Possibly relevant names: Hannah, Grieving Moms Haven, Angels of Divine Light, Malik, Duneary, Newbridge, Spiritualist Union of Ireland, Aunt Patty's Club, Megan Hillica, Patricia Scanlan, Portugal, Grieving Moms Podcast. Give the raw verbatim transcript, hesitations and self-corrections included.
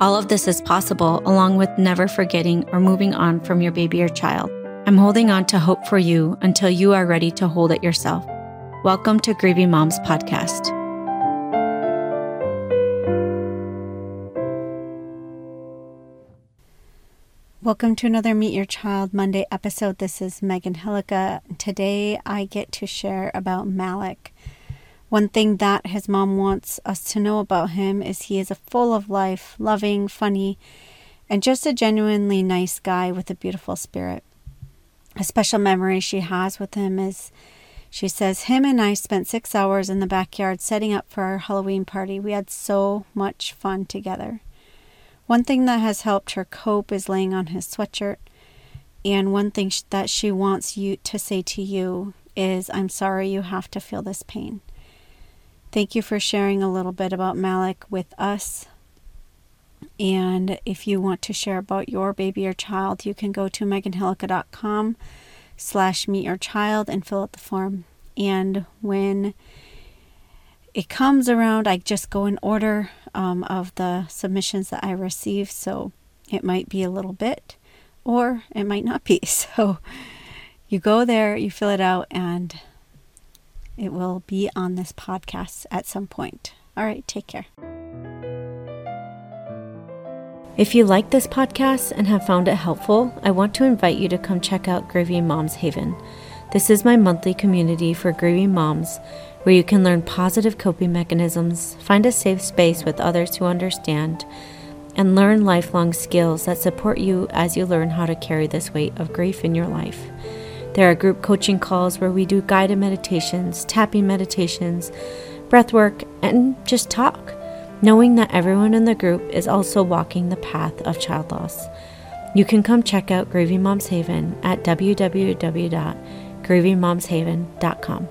All of this is possible, along with never forgetting or moving on from your baby or child. I'm holding on to hope for you until you are ready to hold it yourself. Welcome to Grieving Moms Podcast. Welcome to another Meet Your Child Monday episode. This is Megan Hillica. Today I get to share about Malik. One thing that his mom wants us to know about him is he is a full of life, loving, funny, and just a genuinely nice guy with a beautiful spirit. A special memory she has with him is, she says, him and I spent six hours in the backyard setting up for our Halloween party. We had so much fun together. One thing that has helped her cope is laying on his sweatshirt. And one thing sh- that she wants you to say to you is, I'm sorry you have to feel this pain. Thank you for sharing a little bit about Malik with us. And if you want to share about your baby or child, you can go to meganhillica.com slash meet your child and fill out the form. And when it comes around, I just go in order um, of the submissions that I receive. So it might be a little bit or it might not be. So you go there, you fill it out, and it will be on this podcast at some point. All right, take care. If you like this podcast and have found it helpful, I want to invite you to come check out Grieving Moms Haven. This is my monthly community for grieving moms where you can learn positive coping mechanisms, find a safe space with others who understand, and learn lifelong skills that support you as you learn how to carry this weight of grief in your life. There are group coaching calls where we do guided meditations, tapping meditations, breath work, and just talk, knowing that everyone in the group is also walking the path of child loss. You can come check out Grieving Moms Haven at w w w dot grieving moms haven dot com.